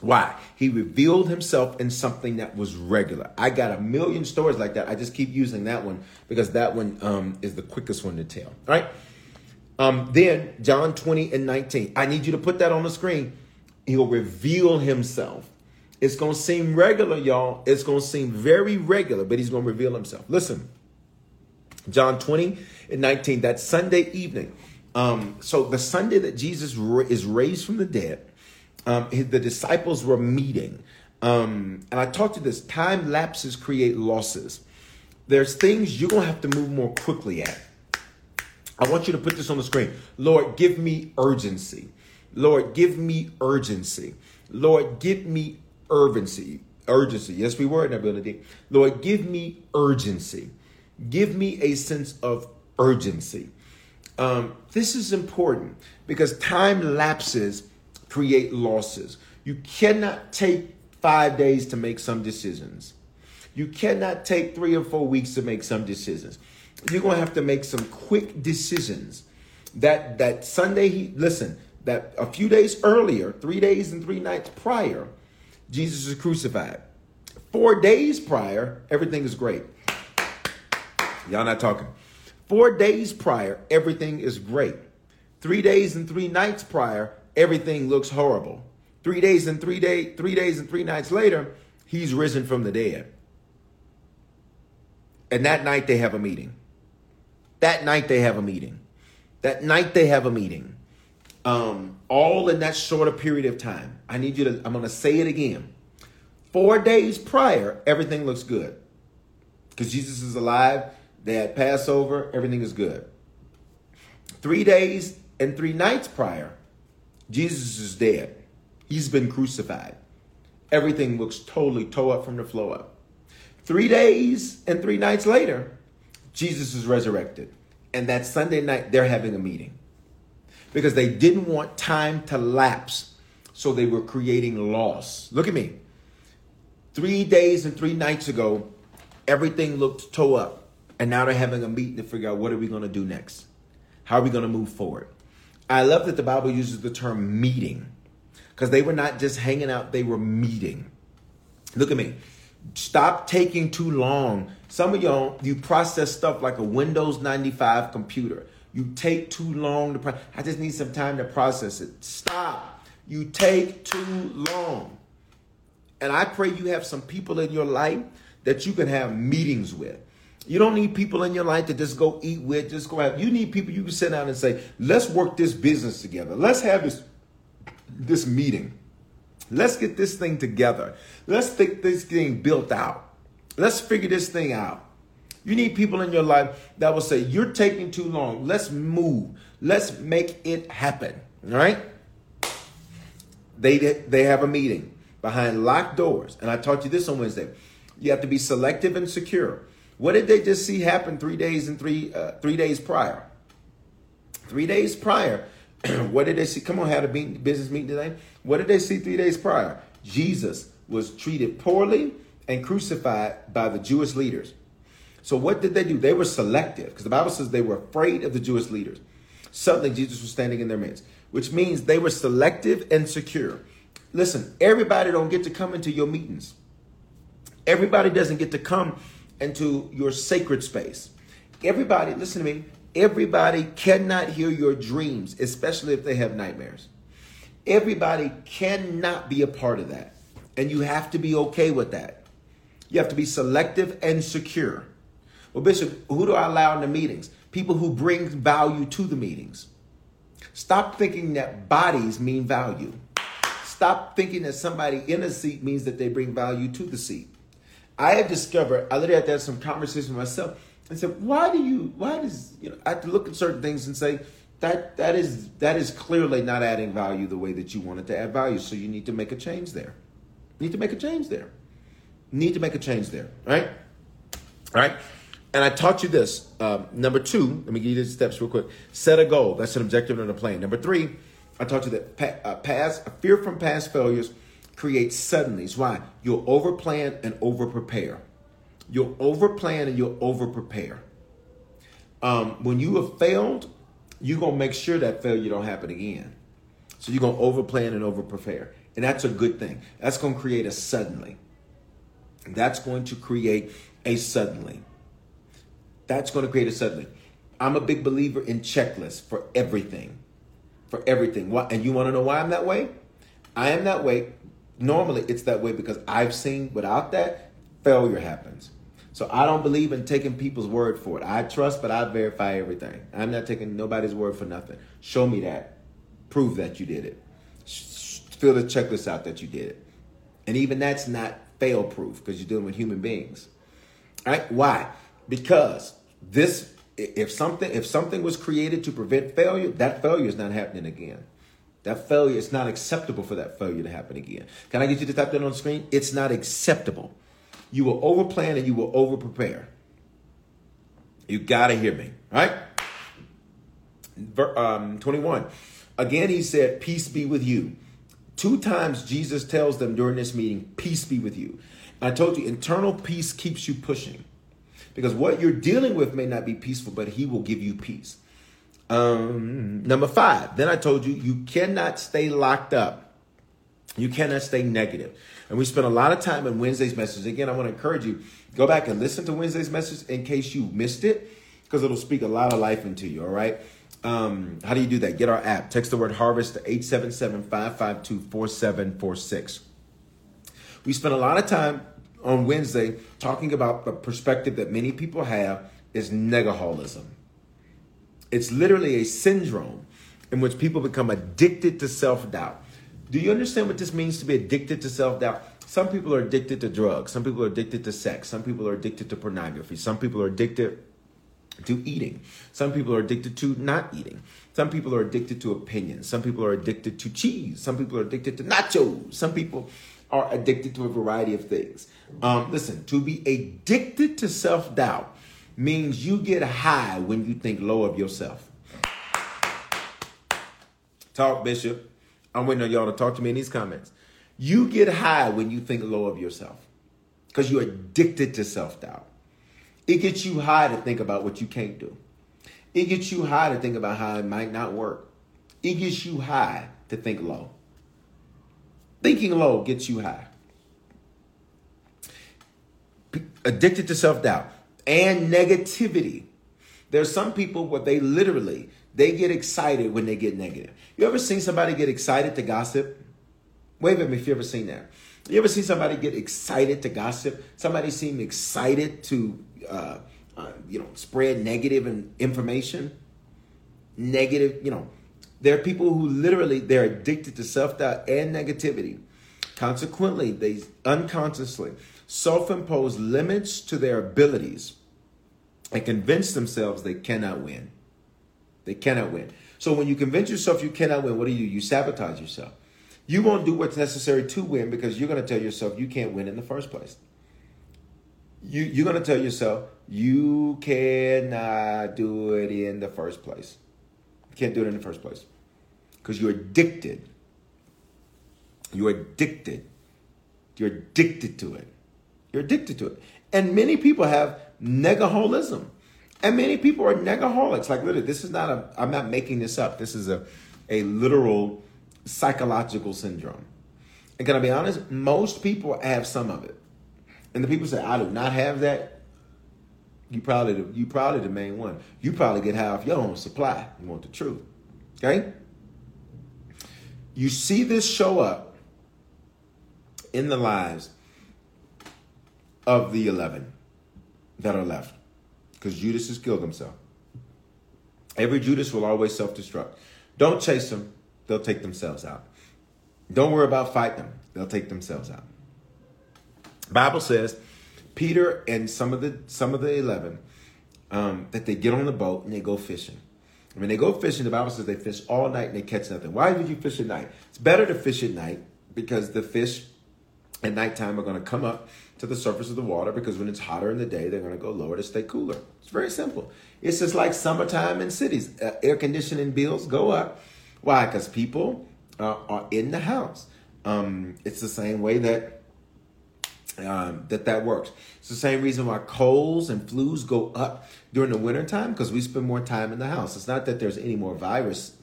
Why? He revealed himself in something that was regular. I got a million stories like that. I just keep using that one because that one um, is the quickest one to tell. All right. Um, then John twenty and nineteen. I need you to put that on the screen. He'll reveal himself. It's going to seem regular, y'all. It's going to seem very regular, but he's going to reveal himself. Listen, John twenty and nineteen, that Sunday evening. Um, so the Sunday that Jesus is raised from the dead, um, the disciples were meeting. Um, and I talked to this, time lapses create losses. There's things you're going to have to move more quickly at. I want you to put this on the screen. Lord, give me urgency. Lord, give me urgency. Lord, give me urgency. Urgency. Yes, we were in that building. Lord, give me urgency. Give me a sense of urgency. Um, this is important because time lapses create losses. You cannot take five days to make some decisions. You cannot take three or four weeks to make some decisions. You're going to have to make some quick decisions. That that Sunday, he, listen, that a few days earlier, three days and three nights prior, Jesus is crucified. Four days prior, everything is great. Y'all not talking. Four days prior, everything is great. Three days and three nights prior, everything looks horrible. Three days and three day, three days and three nights later, he's risen from the dead. And that night they have a meeting. That night they have a meeting. That night they have a meeting. Um, all in that shorter period of time. I need you to, I'm going to say it again. Four days prior, everything looks good. Because Jesus is alive. They had Passover. Everything is good. Three days and three nights prior, Jesus is dead. He's been crucified. Everything looks totally toe up from the flow up. Three days and three nights later, Jesus is resurrected. And that Sunday night, they're having a meeting because they didn't want time to lapse. So they were creating loss. Look at me. Three days and three nights ago, everything looked toe up. And now they're having a meeting to figure out what are we going to do next? How are we going to move forward? I love that the Bible uses the term meeting because they were not just hanging out. They were meeting. Look at me. Stop taking too long. Some of y'all, you process stuff like a Windows ninety-five computer. You take too long to process. I just need some time to process it. Stop. You take too long. And I pray you have some people in your life that you can have meetings with. You don't need people in your life to just go eat with, just go out. You need people you can sit down and say, let's work this business together. Let's have this this meeting. Let's get this thing together. Let's think this thing built out. Let's figure this thing out. You need people in your life that will say, you're taking too long. Let's move. Let's make it happen. All right? They, they have a meeting behind locked doors. And I taught you this on Wednesday. You have to be selective and secure. What did they just see happen three days and three uh, three days prior? Three days prior. What did they see? Come on, had a business meeting today. What did they see three days prior? Jesus was treated poorly and crucified by the Jewish leaders. So what did they do? They were selective, because the Bible says they were afraid of the Jewish leaders. Suddenly Jesus was standing in their midst, which means they were selective and secure. Listen, everybody don't get to come into your meetings. Everybody doesn't get to come into your sacred space. Everybody, listen to me, everybody cannot hear your dreams, especially if they have nightmares. Everybody cannot be a part of that. And you have to be okay with that. You have to be selective and secure. Well, Bishop, who do I allow in the meetings? People who bring value to the meetings. Stop thinking that bodies mean value. Stop thinking that somebody in a seat means that they bring value to the seat. I have discovered, I literally had to have some conversation with myself and said, why do you, why does, you know, I have to look at certain things and say, that that is that is clearly not adding value the way that you wanted to add value. So you need to make a change there. Need to make a change there. Need to make a change there, right? All right. And I taught you this. Um, number two, let me give you the steps real quick. Set a goal. That's an objective and a plan. Number three, I taught you that pa- uh, past, fear from past failures creates suddenlies. Why? You'll overplan and overprepare. You'll overplan and you'll overprepare. Um, when you have failed, you're going to make sure that failure don't happen again. So you're going to overplan and overprepare. And that's a good thing. That's going to create a suddenly. That's going to create a suddenly. That's going to create a suddenly. I'm a big believer in checklists for everything. For everything. Why? And you want to know why I'm that way? I am that way. Normally, it's that way because I've seen without that, failure happens. So I don't believe in taking people's word for it. I trust, but I verify everything. I'm not taking nobody's word for nothing. Show me that. Prove that you did it. Fill the checklist out that you did it. And even that's not fail-proof because you're dealing with human beings. All right? Why? Because this, if something, if something was created to prevent failure, that failure is not happening again. That failure, it's not acceptable for that failure to happen again. Can I get you to type that on the screen? It's not acceptable. You will overplan and you will overprepare. You got to hear me, right? Um, twenty-one. Again, he said, peace be with you. Two times Jesus tells them during this meeting, peace be with you. And I told you, internal peace keeps you pushing. Because what you're dealing with may not be peaceful, but he will give you peace. Um, number five, then I told you, you cannot stay locked up. You cannot stay negative. And we spent a lot of time in Wednesday's message. Again, I want to encourage you, go back and listen to Wednesday's message in case you missed it, because it'll speak a lot of life into you, all right? Um, how do you do that? Get our app. Text the word HARVEST to eight seven seven, five five two, four seven four six. We spent a lot of time on Wednesday talking about the perspective that many people have is negaholism. It's literally a syndrome in which people become addicted to self-doubt. Do you understand what this means to be addicted to self-doubt? Some people are addicted to drugs. Some people are addicted to sex. Some people are addicted to pornography. Some people are addicted to eating. Some people are addicted to not eating. Some people are addicted to opinions. Some people are addicted to cheese. Some people are addicted to nachos. Some people are addicted to a variety of things. Um, listen, to be addicted to self-doubt means you get high when you think low of yourself. Talk, Bishop. I'm waiting on y'all to talk to me in these comments. You get high when you think low of yourself because you're addicted to self-doubt. It gets you high to think about what you can't do. It gets you high to think about how it might not work. It gets you high to think low. Thinking low gets you high. Addicted to self-doubt and negativity. There's some people where they literally, they get excited when they get negative. You ever seen somebody get excited to gossip? Wave at me if you ever seen that. You ever see somebody get excited to gossip? Somebody seem excited to, uh, uh, you know, spread negative information? Negative, you know, There are people who literally, they're addicted to self-doubt and negativity. Consequently, they unconsciously self-impose limits to their abilities and convince themselves they cannot win. They cannot win. So when you convince yourself you cannot win, what do you do? You sabotage yourself. You won't do what's necessary to win because you're going to tell yourself you can't win in the first place. You, you're going to tell yourself you cannot do it in the first place. You can't do it in the first place because you're addicted. You're addicted. You're addicted to it. You're addicted to it. And many people have negaholism. And many people are negaholics. Like literally, this is not a, I'm not making this up. This is a, a literal psychological syndrome. And can I be honest? Most people have some of it. And the people say, I do not have that. You probably the, you probably the main one. You probably get high off your own supply. You want the truth. Okay? You see this show up in the lives of the eleven that are left. Because Judas has killed himself. Every Judas will always self-destruct. Don't chase them. They'll take themselves out. Don't worry about fighting them. They'll take themselves out. Bible says Peter and some of the some of the eleven um, that they get on the boat and they go fishing. And when they go fishing, the Bible says they fish all night and they catch nothing. Why would you fish at night? It's better to fish at night because the fish at nighttime are going to come up to the surface of the water because when it's hotter in the day, they're going to go lower to stay cooler. It's very simple. It's just like summertime in cities. Uh, air conditioning bills go up. Why? Because people uh, are in the house. Um, it's the same way that, um, that that works. It's the same reason why colds and flus go up during the wintertime because we spend more time in the house. It's not that there's any more virus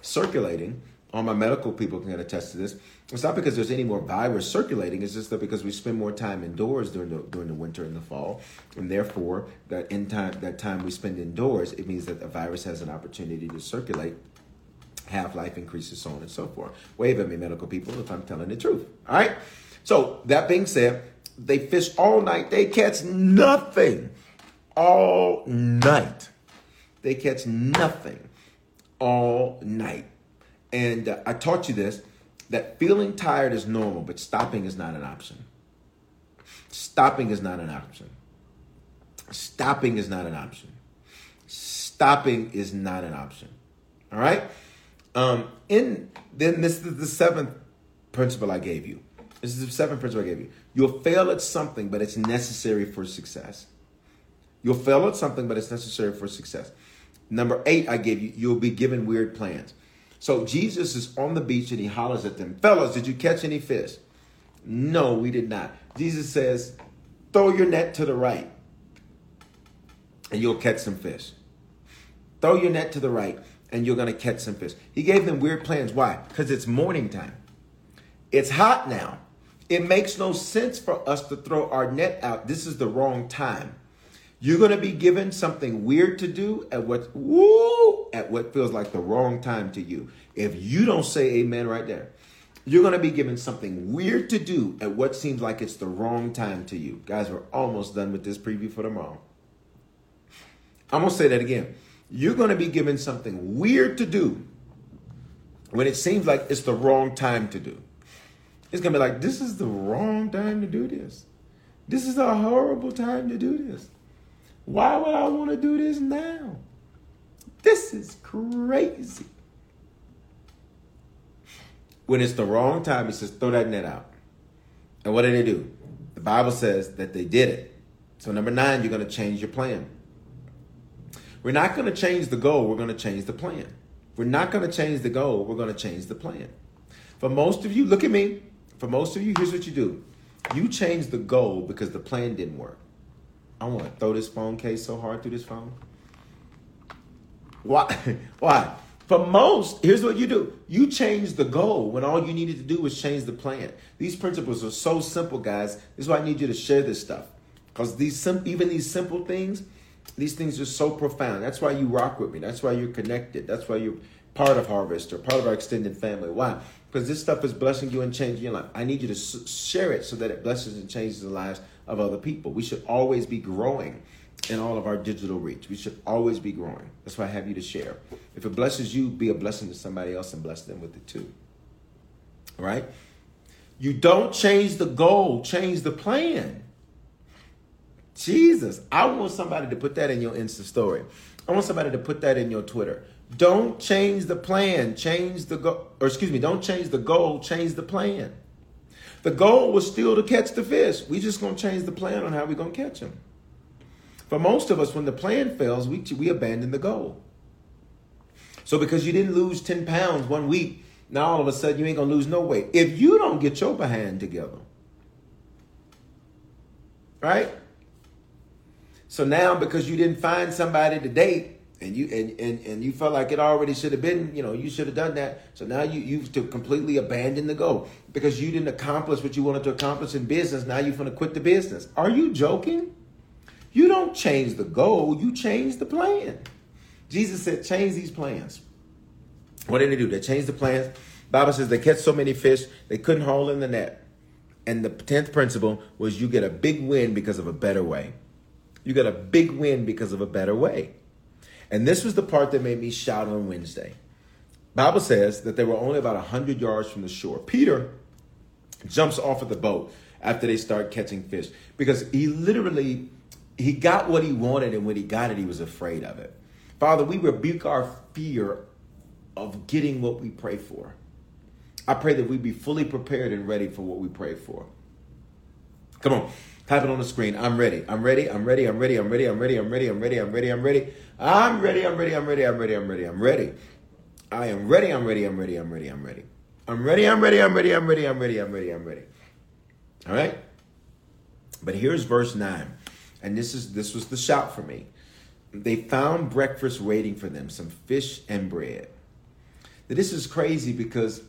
circulating. All my medical people can attest to this. It's not because there's any more virus circulating. It's just that because we spend more time indoors during the during the winter and the fall, and therefore that in time that time we spend indoors, it means that the virus has an opportunity to circulate. Half-life increases, so on and so forth. Wave at me, medical people, if I'm telling the truth. All right? So that being said, they fish all night. They catch nothing all night. They catch nothing all night. And uh, I taught you this, that feeling tired is normal, but stopping is not an option. Stopping is not an option. Stopping is not an option. Stopping is not an option. All right? Um, in then this is the seventh principle I gave you. This is the seventh principle I gave you. You'll fail at something, but it's necessary for success. You'll fail at something, but it's necessary for success. Number eight I gave you, you'll be given weird plans. So Jesus is on the beach and he hollers at them, fellas, did you catch any fish? No, we did not. Jesus says, throw your net to the right and you'll catch some fish. Throw your net to the right. And you're going to catch some fish. He gave them weird plans. Why? Because it's morning time. It's hot now. It makes no sense for us to throw our net out. This is the wrong time. You're going to be given something weird to do at what, woo, at what feels like the wrong time to you. If you don't say amen right there, you're going to be given something weird to do at what seems like it's the wrong time to you. Guys, we're almost done with this preview for tomorrow. I'm going to say that again. You're going to be given something weird to do when it seems like it's the wrong time to do. It's going to be like, this is the wrong time to do this. This is a horrible time to do this. Why would I want to do this now? This is crazy. When it's the wrong time, it says, throw that net out. And what did they do? The Bible says that they did it. So number nine, you're going to change your plan. We're not going to change the goal. We're going to change the plan. We're not going to change the goal. We're going to change the plan. For most of you, look at me. For most of you, here's what you do. You change the goal because the plan didn't work. I want to throw this phone case so hard through this phone. Why? Why? For most, here's what you do. You change the goal when all you needed to do was change the plan. These principles are so simple, guys. This is why I need you to share this stuff. Because these sim- even these simple things, these things are so profound. That's why you rock with me. That's why you're connected. That's why you're part of Harvest or part of our extended family. Why? Because this stuff is blessing you and changing your life. I need you to share it so that it blesses and changes the lives of other people. We should always be growing in all of our digital reach. We should always be growing. That's why I have you to share. If it blesses you, be a blessing to somebody else and bless them with it too. All right? You don't change the goal, change the plan. Jesus, I want somebody to put that in your Insta story. I want somebody to put that in your Twitter. Don't change the plan, change the goal, or excuse me, don't change the goal, change the plan. The goal was still to catch the fish. We just gonna change the plan on how we're gonna catch them. For most of us, when the plan fails, we, we abandon the goal. So because you didn't lose ten pounds one week, now all of a sudden you ain't gonna lose no weight. If you don't get your behind together, right? So now because you didn't find somebody to date and you and, and, and you felt like it already should have been, you know, you should have done that. So now you, you've to completely abandon the goal because you didn't accomplish what you wanted to accomplish in business. Now you're going to quit the business. Are you joking? You don't change the goal. You change the plan. Jesus said, change these plans. What did they do? They changed the plans. Bible says they catch so many fish, they couldn't haul in the net. And the tenth principle was you get a big win because of a better way. You got a big win because of a better way. And this was the part that made me shout on Wednesday. Bible says that they were only about one hundred yards from the shore. Peter jumps off of the boat after they start catching fish because he literally, he got what he wanted, and when he got it, he was afraid of it. Father, we rebuke our fear of getting what we pray for. I pray that we be fully prepared and ready for what we pray for. Come on. Type it on the screen. I'm ready. I'm ready. I'm ready. I'm ready. I'm ready. I'm ready. I'm ready. I'm ready. I'm ready. I'm ready. I'm ready. I'm ready. I'm ready. I'm ready. I'm ready. I'm ready. I am ready. I'm ready. I'm ready. I'm ready. I'm ready. I'm ready. I'm ready. I'm ready. I'm ready. I'm ready. I'm ready. I'm ready. All right. But here's verse nine. And this is this was the shout for me. They found breakfast waiting for them, some fish and bread. Now, this is crazy because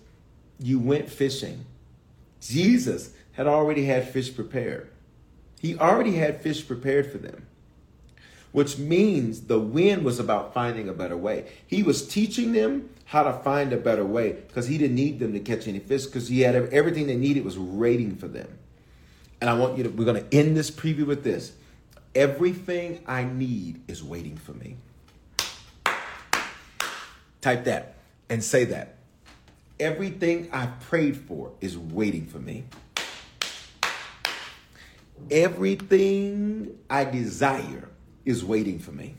you went fishing. Jesus had already had fish prepared. He already had fish prepared for them, which means the win was about finding a better way. He was teaching them how to find a better way because he didn't need them to catch any fish because he had everything they needed was waiting for them. And I want you to, we're going to end this preview with this. Everything I need is waiting for me. Type that and say that. Everything I prayed for is waiting for me. Everything I desire is waiting for me.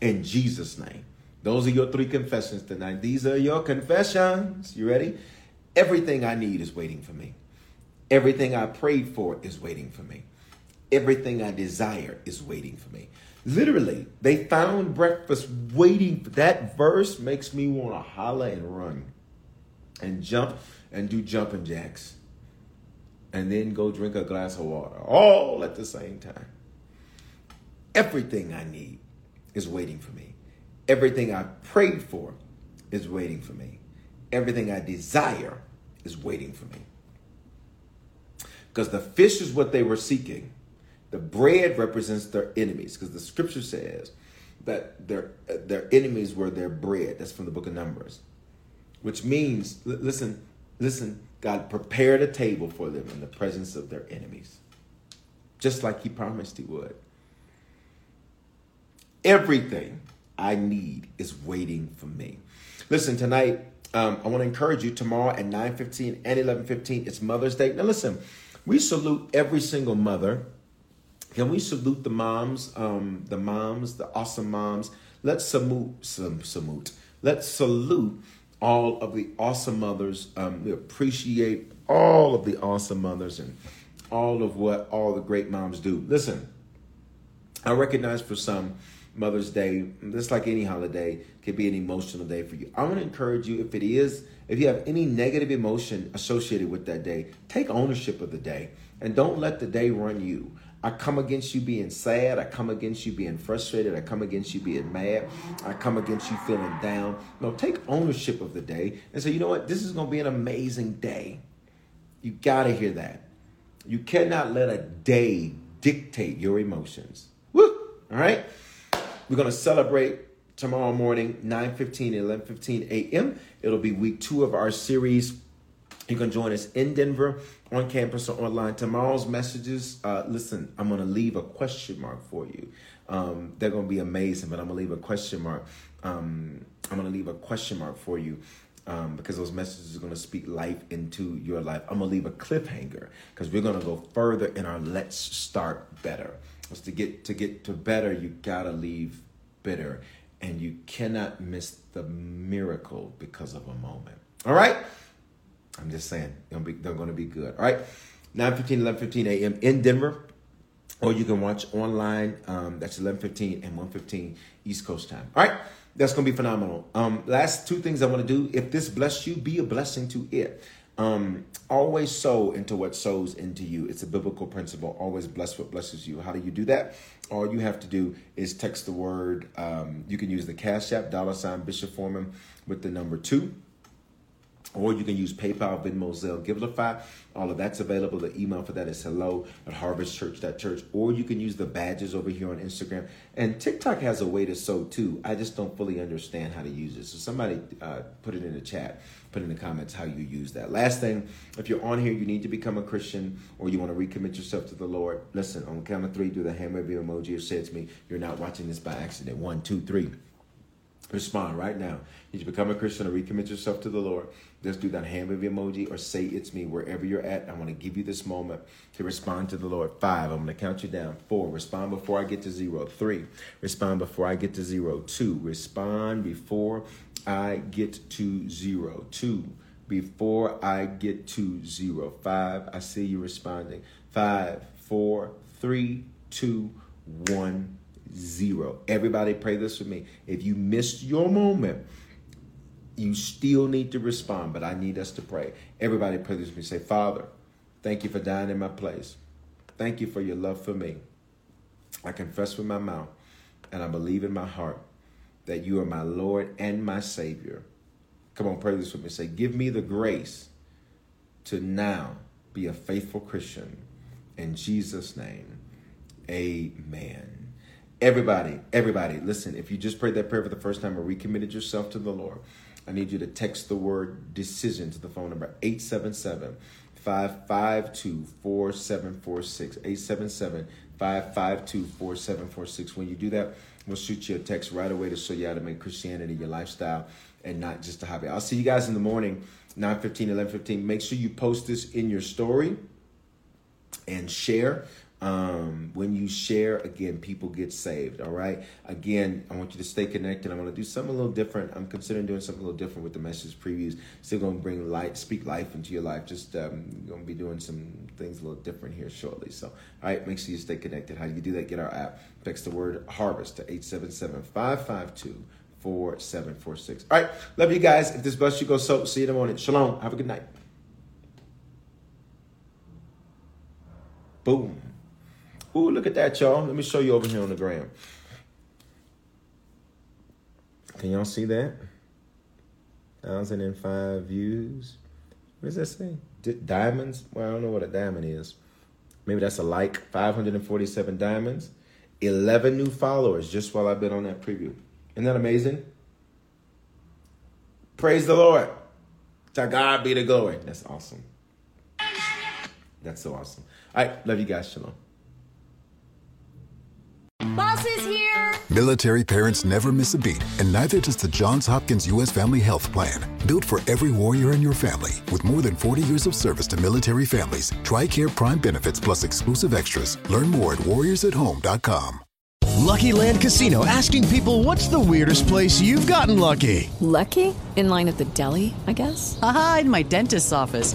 In Jesus' name. Those are your three confessions tonight. These are your confessions. You ready? Everything I need is waiting for me. Everything I prayed for is waiting for me. Everything I desire is waiting for me. Literally, they found breakfast waiting. That verse makes me want to holler and run and jump and do jumping jacks. And then go drink a glass of water, all at the same time. Everything I need is waiting for me. Everything I prayed for is waiting for me. Everything I desire is waiting for me. Because the fish is what they were seeking. The bread represents their enemies. Because the scripture says that their, their enemies were their bread. That's from the book of Numbers. Which means, l- listen, listen. God prepared a table for them in the presence of their enemies, just like he promised he would. Everything I need is waiting for me. Listen, tonight, um, I want to encourage you tomorrow at nine fifteen and eleven fifteen, it's Mother's Day. Now, listen, we salute every single mother. Can we salute the moms, um, the moms, the awesome moms? Let's salute, salute. Let's salute all of the awesome mothers. Um, we appreciate all of the awesome mothers and all of what all the great moms do. Listen, I recognize for some Mother's Day, just like any holiday, could be an emotional day for you. I want to encourage you, if it is, if you have any negative emotion associated with that day, take ownership of the day and don't let the day run you. I come against you being sad. I come against you being frustrated. I come against you being mad. I come against you feeling down. No, take ownership of the day and say, you know what? This is going to be an amazing day. You got to hear that. You cannot let a day dictate your emotions. Woo! All right? We're going to celebrate tomorrow morning, nine fifteen and eleven fifteen a.m. It'll be week two of our series, You can join us in Denver, on campus, or online. Tomorrow's messages, uh, listen, I'm going to leave a question mark for you. Um, they're going to be amazing, but I'm going to leave a question mark. Um, I'm going to leave a question mark for you um, because those messages are going to speak life into your life. I'm going to leave a cliffhanger because we're going to go further in our Let's Start Better. Because to get, to get to better, you got to leave bitter, and you cannot miss the miracle because of a moment. All right? I'm just saying, they're going to be good. All right, nine fifteen, eleven fifteen a.m. in Denver. Or you can watch online. Um, that's eleven fifteen and one fifteen East Coast time. All right, that's going to be phenomenal. Um, last two things I want to do. If this blessed you, be a blessing to it. Um, always sow into what sows into you. It's a biblical principle. Always bless what blesses you. How do you do that? All you have to do is text the word. Um, you can use the Cash App, dollar sign Bishop Foreman with the number two. Or you can use PayPal, Venmo, Zelle, Givelify. All of that's available. The email for that is hello at harvest church dot church. Or you can use the badges over here on Instagram. And TikTok has a way to sow too. I just don't fully understand how to use it. So somebody uh, put it in the chat, put in the comments how you use that. Last thing, if you're on here, you need to become a Christian or you want to recommit yourself to the Lord. Listen, on count of three, do the hand wave emoji or say to me, you're not watching this by accident. One, two, three. Respond right now. You need to become a Christian or recommit yourself to the Lord. Just do that hand wave emoji or say it's me wherever you're at. I want to give you this moment to respond to the Lord. Five, I'm going to count you down. Four, respond before I get to zero. Three, respond before I get to zero. Two, respond before I get to zero. Two, before I get to zero. Five, I see you responding. Five, four, three, two, one, zero. Everybody pray this with me. If you missed your moment, you still need to respond, but I need us to pray. Everybody pray this with me. Say, Father, thank you for dying in my place. Thank you for your love for me. I confess with my mouth and I believe in my heart that you are my Lord and my Savior. Come on, pray this with me. Say, give me the grace to now be a faithful Christian. In Jesus' name, amen. Everybody, everybody, listen, if you just prayed that prayer for the first time or recommitted yourself to the Lord, I need you to text the word decision to the phone number eight seven seven, five five two, four seven four six, eight seven seven, five five two, four seven four six. When you do that, we'll shoot you a text right away to show you how to make Christianity your lifestyle and not just a hobby. I'll see you guys in the morning, nine fifteen, eleven fifteen. Make sure you post this in your story and share. Um, when you share, again, people get saved. All right. Again, I want you to stay connected. I'm going to do something a little different. I'm considering doing something a little different with the message previews. Still going to bring light, speak life into your life. Just um, going to be doing some things a little different here shortly. So, all right, make sure you stay connected. How do you do that? Get our app. Text the word harvest to eight seven seven, five five two, four seven four six. All right. Love you guys. If this blessed you, go so. See you in the morning. Shalom. Have a good night. Boom. Ooh, look at that, y'all. Let me show you over here on the gram. Can y'all see that? one thousand five views. What does that say? D- diamonds? Well, I don't know what a diamond is. Maybe that's a like. five hundred forty-seven diamonds. eleven new followers just while I've been on that preview. Isn't that amazing? Praise the Lord. To God be the glory. That's awesome. That's so awesome. All right. Love you guys. Shalom. Boss is here. Military parents never miss a beat, and neither does the Johns Hopkins U S Family Health Plan. Built for every warrior in your family, with more than forty years of service to military families, Tricare Prime benefits plus exclusive extras. Learn more at warriors at home dot com. Lucky Land Casino asking people, "What's the weirdest place you've gotten lucky?" Lucky? In line at the deli, I guess. Aha, in my dentist's office.